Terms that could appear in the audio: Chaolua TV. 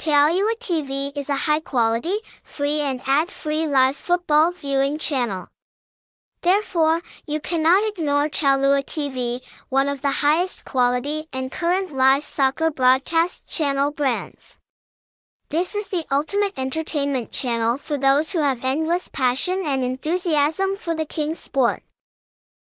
Chaolua TV is a high-quality, free and ad-free live football viewing channel. Therefore, you cannot ignore Chaolua TV, one of the highest quality and current live soccer broadcast channel brands. This is the ultimate entertainment channel for those who have endless passion and enthusiasm for the King sport.